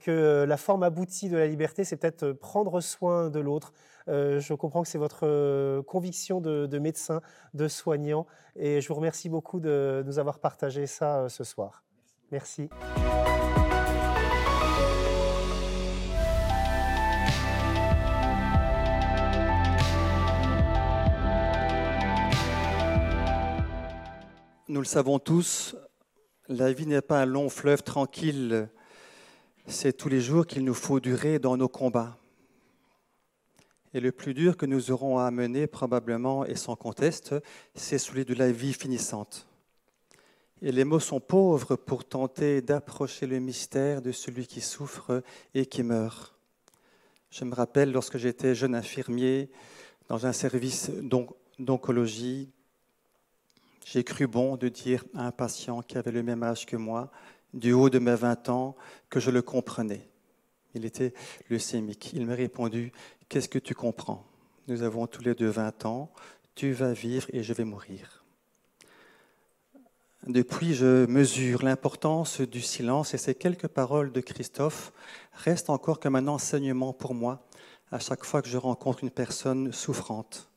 que la forme aboutie de la liberté, c'est peut-être prendre soin de l'autre. Je comprends que c'est votre conviction de médecin, de soignant, et je vous remercie beaucoup de nous avoir partagé ça ce soir. Merci. Nous le savons tous, la vie n'est pas un long fleuve tranquille. C'est tous les jours qu'il nous faut durer dans nos combats. Et le plus dur que nous aurons à mener, probablement et sans conteste, c'est celui de la vie finissante. Et les mots sont pauvres pour tenter d'approcher le mystère de celui qui souffre et qui meurt. Je me rappelle lorsque j'étais jeune infirmier dans un service d'oncologie, j'ai cru bon de dire à un patient qui avait le même âge que moi, du haut de mes 20 ans, que je le comprenais. Il était leucémique. Il m'a répondu « Qu'est-ce que tu comprends ? Nous avons tous les deux 20 ans, tu vas vivre et je vais mourir. » Depuis, je mesure l'importance du silence et ces quelques paroles de Christophe restent encore comme un enseignement pour moi à chaque fois que je rencontre une personne souffrante.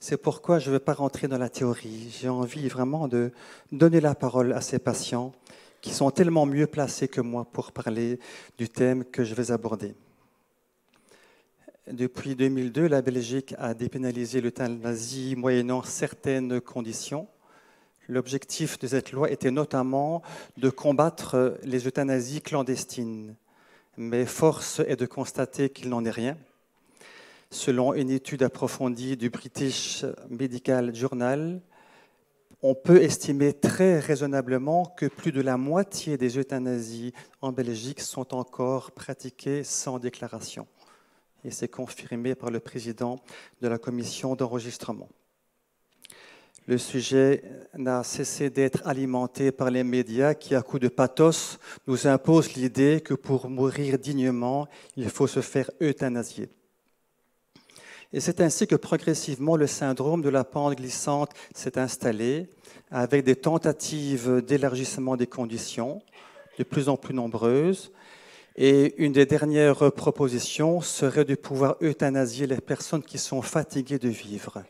C'est pourquoi je ne veux pas rentrer dans la théorie. J'ai envie vraiment de donner la parole à ces patients qui sont tellement mieux placés que moi pour parler du thème que je vais aborder. Depuis 2002, la Belgique a dépénalisé l'euthanasie moyennant certaines conditions. L'objectif de cette loi était notamment de combattre les euthanasies clandestines. Mais force est de constater qu'il n'en est rien. Selon une étude approfondie du British Medical Journal, on peut estimer très raisonnablement que plus de la moitié des euthanasies en Belgique sont encore pratiquées sans déclaration. et c'est confirmé par le président de la commission d'enregistrement. Le sujet n'a cessé d'être alimenté par les médias qui, à coups de pathos, nous imposent l'idée que pour mourir dignement, il faut se faire euthanasier. Et c'est ainsi que progressivement le syndrome de la pente glissante s'est installé, avec des tentatives d'élargissement des conditions, de plus en plus nombreuses, et une des dernières propositions serait de pouvoir euthanasier les personnes qui sont fatiguées de vivre.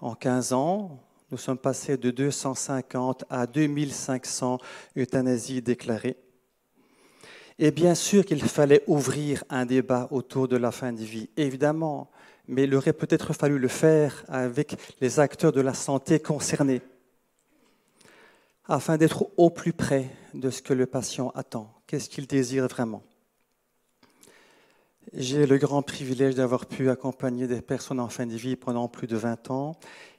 En 15 ans, nous sommes passés de 250 à 2500 euthanasies déclarées. Et bien sûr qu'il fallait ouvrir un débat autour de la fin de vie, évidemment, mais il aurait peut-être fallu le faire avec les acteurs de la santé concernés, afin d'être au plus près de ce que le patient attend, qu'est-ce qu'il désire vraiment. J'ai le grand privilège d'avoir pu accompagner des personnes en fin de vie pendant plus de 20 ans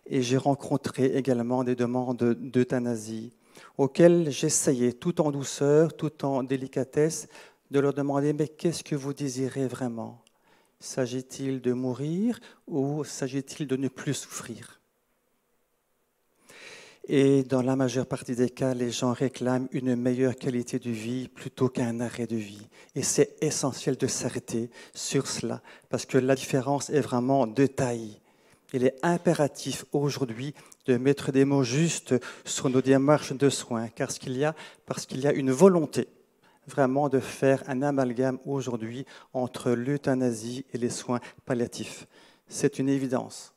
et j'ai rencontré également des demandes d'euthanasie auxquelles j'essayais tout en douceur, tout en délicatesse de leur demander mais qu'est-ce que vous désirez vraiment? S'agit-il de mourir ou s'agit-il de ne plus souffrir? Et dans la majeure partie des cas, les gens réclament une meilleure qualité de vie plutôt qu'un arrêt de vie. Et c'est essentiel de s'arrêter sur cela, parce que la différence est vraiment de taille. Il est impératif aujourd'hui de mettre des mots justes sur nos démarches de soins, car parce qu'il y a une volonté vraiment de faire un amalgame aujourd'hui entre l'euthanasie et les soins palliatifs. C'est une évidence.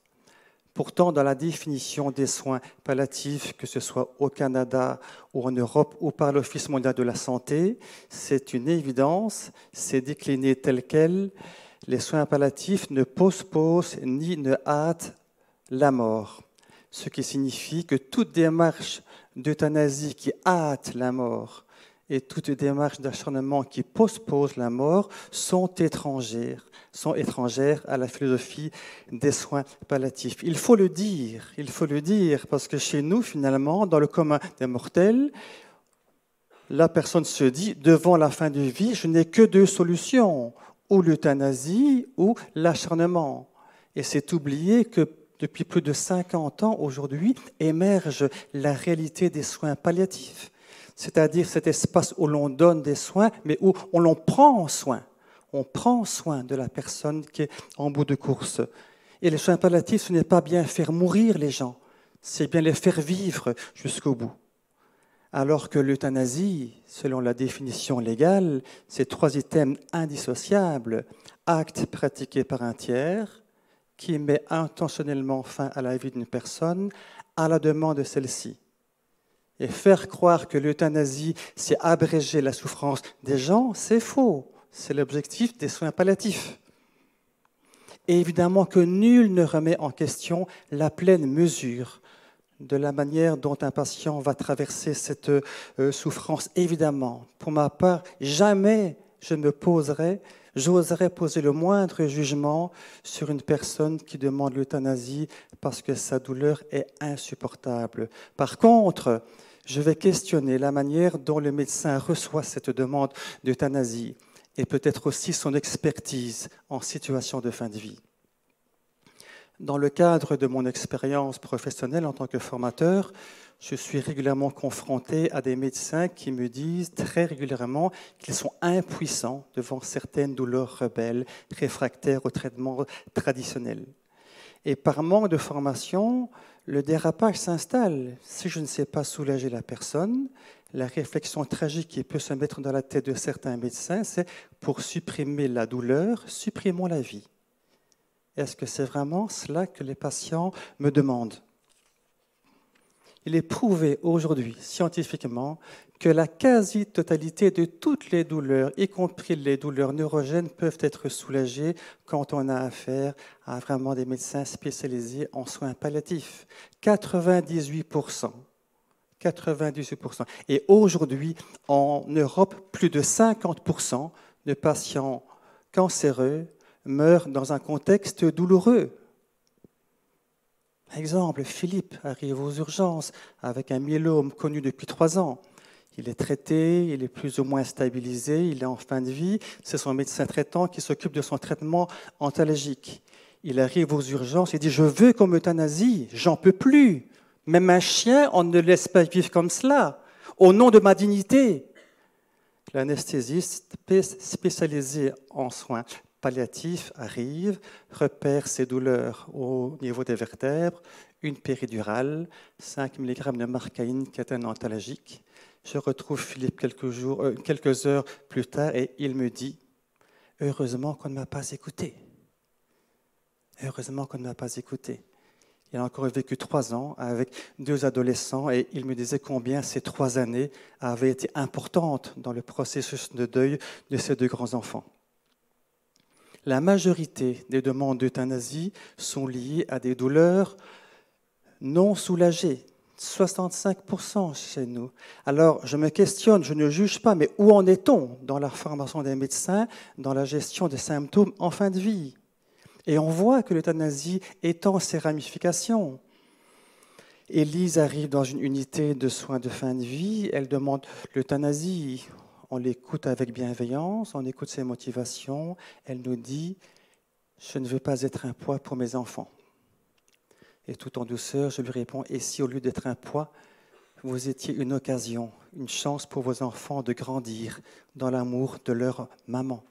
Pourtant, dans la définition des soins palliatifs, que ce soit au Canada ou en Europe ou par l'Office mondial de la santé, c'est une évidence, c'est décliné tel quel. Les soins palliatifs ne postposent ni ne hâtent la mort, ce qui signifie que toute démarche d'euthanasie qui hâte la mort et toute démarche d'acharnement qui postpose la mort sont étrangères à la philosophie des soins palliatifs. Il faut le dire, parce que chez nous, finalement, dans le commun des mortels, la personne se dit, devant la fin de vie, je n'ai que deux solutions, ou l'euthanasie ou l'acharnement. Et c'est oublié que depuis plus de 50 ans, aujourd'hui, émerge la réalité des soins palliatifs. C'est-à-dire cet espace où l'on donne des soins, mais où on en prend soin. On prend soin de la personne qui est en bout de course. Et les soins palliatifs, ce n'est pas bien faire mourir les gens, c'est bien les faire vivre jusqu'au bout. Alors que l'euthanasie, selon la définition légale, c'est trois items indissociables. Acte pratiqué par un tiers, qui met intentionnellement fin à la vie d'une personne, à la demande de celle-ci. Et faire croire que l'euthanasie, c'est abréger la souffrance des gens, c'est faux. C'est l'objectif des soins palliatifs. Et évidemment que nul ne remet en question la pleine mesure de la manière dont un patient va traverser cette souffrance. Évidemment, pour ma part, jamais je ne me poserai, j'oserais poser le moindre jugement sur une personne qui demande l'euthanasie parce que sa douleur est insupportable. Par contre, je vais questionner la manière dont le médecin reçoit cette demande d'euthanasie et peut-être aussi son expertise en situation de fin de vie. Dans le cadre de mon expérience professionnelle en tant que formateur, je suis régulièrement confronté à des médecins qui me disent très régulièrement qu'ils sont impuissants devant certaines douleurs rebelles, réfractaires aux traitements traditionnels. Et par manque de formation, le dérapage s'installe. Si je ne sais pas soulager la personne, la réflexion tragique qui peut se mettre dans la tête de certains médecins, c'est pour supprimer la douleur, supprimons la vie. Est-ce que c'est vraiment cela que les patients me demandent ? Il est prouvé aujourd'hui, scientifiquement, que la quasi-totalité de toutes les douleurs, y compris les douleurs neurogènes, peuvent être soulagées quand on a affaire à vraiment des médecins spécialisés en soins palliatifs. 98%. Et aujourd'hui, en Europe, plus de 50% de patients cancéreux meurent dans un contexte douloureux. Par exemple, Philippe arrive aux urgences avec un myélome connu depuis 3 ans. Il est traité, il est plus ou moins stabilisé, il est en fin de vie. C'est son médecin traitant qui s'occupe de son traitement antalgique. Il arrive aux urgences, il dit « Je veux qu'on m'euthanasie, j'en peux plus. Même un chien, on ne le laisse pas vivre comme cela, au nom de ma dignité. » L'anesthésiste spécialisé en soins palliatifs arrive, repère ses douleurs au niveau des vertèbres, une péridurale, 5 mg de marcaïne qui est un antalgique. Je retrouve Philippe quelques heures plus tard et il me dit « Heureusement qu'on ne m'a pas écouté. » Heureusement qu'on ne m'a pas écouté. Il a encore vécu 3 ans avec 2 adolescents et il me disait combien ces 3 années avaient été importantes dans le processus de deuil de ces 2 grands-enfants. La majorité des demandes d'euthanasie sont liées à des douleurs non soulagées, 65% chez nous. Alors, je me questionne, je ne juge pas, mais où en est-on dans la formation des médecins, dans la gestion des symptômes en fin de vie ? Et on voit que l'euthanasie étend ses ramifications. Élise arrive dans une unité de soins de fin de vie, elle demande l'euthanasie. On l'écoute avec bienveillance, on écoute ses motivations. Elle nous dit « Je ne veux pas être un poids pour mes enfants ». Et tout en douceur, je lui réponds « Et si au lieu d'être un poids, vous étiez une occasion, une chance pour vos enfants de grandir dans l'amour de leur maman ?»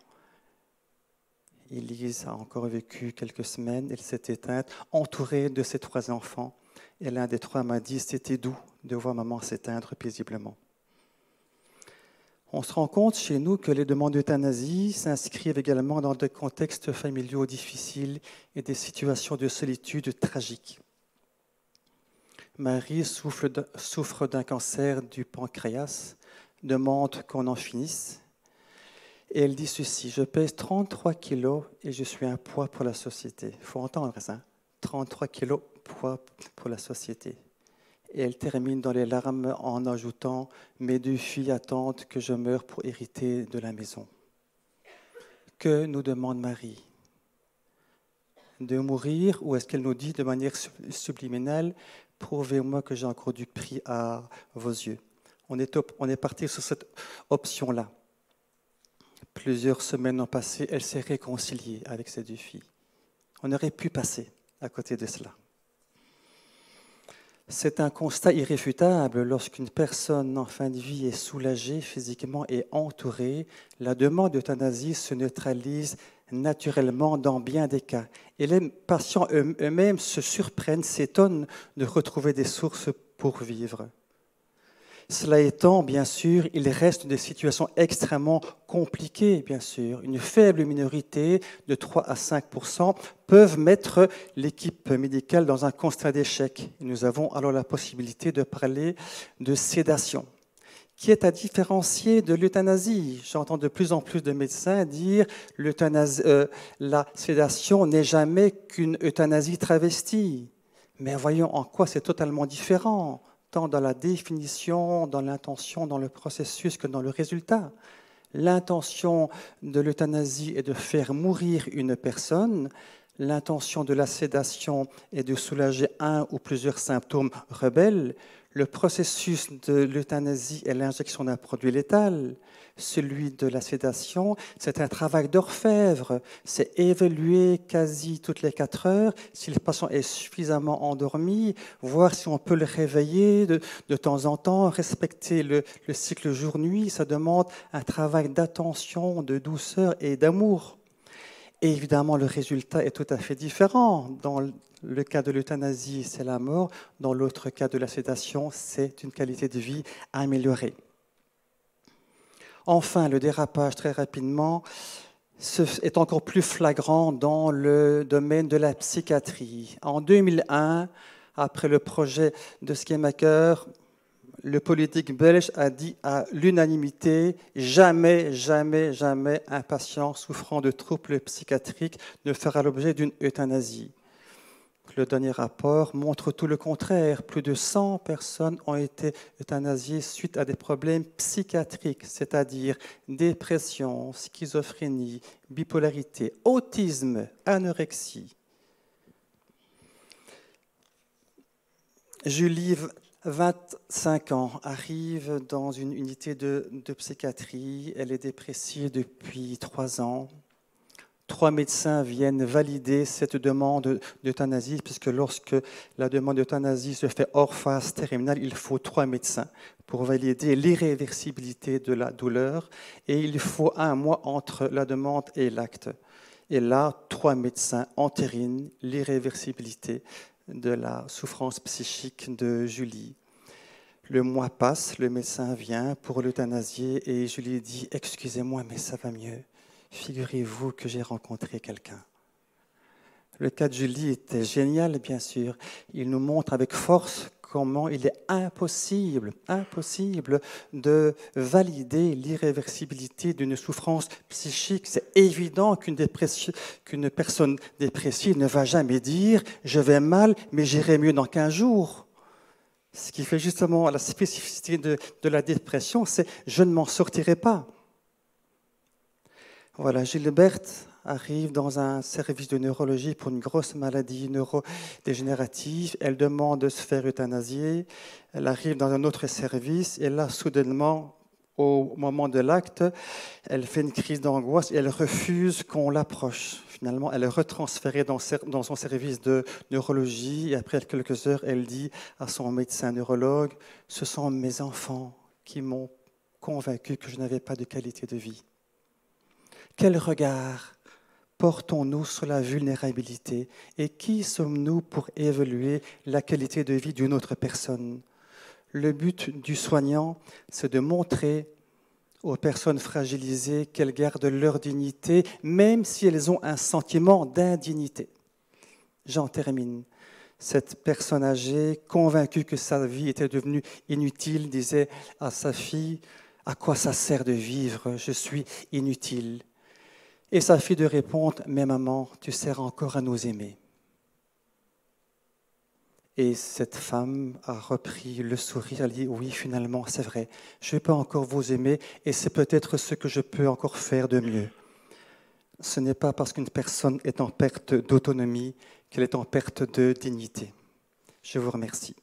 Élise a encore vécu quelques semaines, elle s'est éteinte, entourée de ses 3 enfants. Et l'un des 3 m'a dit « C'était doux de voir maman s'éteindre paisiblement ». On se rend compte chez nous que les demandes d'euthanasie s'inscrivent également dans des contextes familiaux difficiles et des situations de solitude tragiques. Marie souffre d'un cancer du pancréas, demande qu'on en finisse. Et elle dit ceci, « Je pèse 33 kilos et je suis un poids pour la société. » Il faut entendre ça, 33 kilos, poids pour la société. Et elle termine dans les larmes en ajoutant « Mes 2 filles attendent que je meure pour hériter de la maison. » Que nous demande Marie ? De mourir ou est-ce qu'elle nous dit de manière subliminale « Prouvez-moi que j'ai encore du prix à vos yeux. » On est parti sur cette option-là. Plusieurs semaines ont passé, elle s'est réconciliée avec ses 2 filles. On aurait pu passer à côté de cela. C'est un constat irréfutable. Lorsqu'une personne en fin de vie est soulagée physiquement et entourée, la demande d'euthanasie se neutralise naturellement dans bien des cas. Et les patients eux-mêmes se surprennent, s'étonnent de retrouver des sources pour vivre. Cela étant, bien sûr, il reste des situations extrêmement compliquées, bien sûr. Une faible minorité de 3 à 5% peuvent mettre l'équipe médicale dans un constat d'échec. Nous avons alors la possibilité de parler de sédation, qui est à différencier de l'euthanasie. J'entends de plus en plus de médecins dire la sédation n'est jamais qu'une euthanasie travestie. Mais voyons en quoi c'est totalement différent. Tant dans la définition, dans l'intention, dans le processus que dans le résultat. L'intention de l'euthanasie est de faire mourir une personne. L'intention de la sédation est de soulager un ou plusieurs symptômes rebelles. Le processus de l'euthanasie est l'injection d'un produit létal. Celui de la sédation, c'est un travail d'orfèvre. C'est évaluer quasi toutes les 4 heures si le patient est suffisamment endormi, voir si on peut le réveiller de temps en temps, respecter le cycle jour-nuit. Ça demande un travail d'attention, de douceur et d'amour. Et évidemment, le résultat est tout à fait différent. Dans le cas de l'euthanasie, c'est la mort. Dans l'autre cas de la sédation, c'est une qualité de vie améliorée. Enfin, le dérapage, très rapidement, est encore plus flagrant dans le domaine de la psychiatrie. En 2001, après le projet de Schemacher, le politique belge a dit à l'unanimité « Jamais, jamais, jamais un patient souffrant de troubles psychiatriques ne fera l'objet d'une euthanasie ». Le dernier rapport montre tout le contraire. Plus de 100 personnes ont été euthanasiées suite à des problèmes psychiatriques, c'est-à-dire dépression, schizophrénie, bipolarité, autisme, anorexie. Julie 25 ans, arrive dans une unité de psychiatrie. Elle est dépressive depuis 3 ans. 3 médecins viennent valider cette demande d'euthanasie, puisque lorsque la demande d'euthanasie se fait hors phase terminale, il faut 3 médecins pour valider l'irréversibilité de la douleur, et il faut 1 mois entre la demande et l'acte. Et là, 3 médecins entérinent l'irréversibilité de la souffrance psychique de Julie. Le mois passe, le médecin vient pour l'euthanasier et Julie dit « Excusez-moi, mais ça va mieux. Figurez-vous que j'ai rencontré quelqu'un. » Le cas de Julie était génial, bien sûr. Il nous montre avec force comment il est impossible de valider l'irréversibilité d'une souffrance psychique. C'est évident qu'une personne dépressive ne va jamais dire « je vais mal, mais j'irai mieux dans 15 jours ». Ce qui fait justement la spécificité de la dépression, c'est « je ne m'en sortirai pas ». Voilà, Gilberte arrive dans un service de neurologie pour une grosse maladie neurodégénérative. Elle demande de se faire euthanasier. Elle arrive dans un autre service et là, soudainement, au moment de l'acte, elle fait une crise d'angoisse et elle refuse qu'on l'approche. Finalement, elle est retransférée dans son service de neurologie et après quelques heures, elle dit à son médecin neurologue « Ce sont mes enfants qui m'ont convaincu que je n'avais pas de qualité de vie. » Quel regard portons-nous sur la vulnérabilité et qui sommes-nous pour évaluer la qualité de vie d'une autre personne? Le but du soignant, c'est de montrer aux personnes fragilisées qu'elles gardent leur dignité, même si elles ont un sentiment d'indignité. J'en termine. Cette personne âgée, convaincue que sa vie était devenue inutile, disait à sa fille « À quoi ça sert de vivre? Je suis inutile. » Et sa fille de répondre « Mais maman, tu sers encore à nous aimer. » Et cette femme a repris le sourire, elle dit « Oui, finalement, c'est vrai, je peux encore vous aimer et c'est peut-être ce que je peux encore faire de mieux. » Ce n'est pas parce qu'une personne est en perte d'autonomie qu'elle est en perte de dignité. Je vous remercie.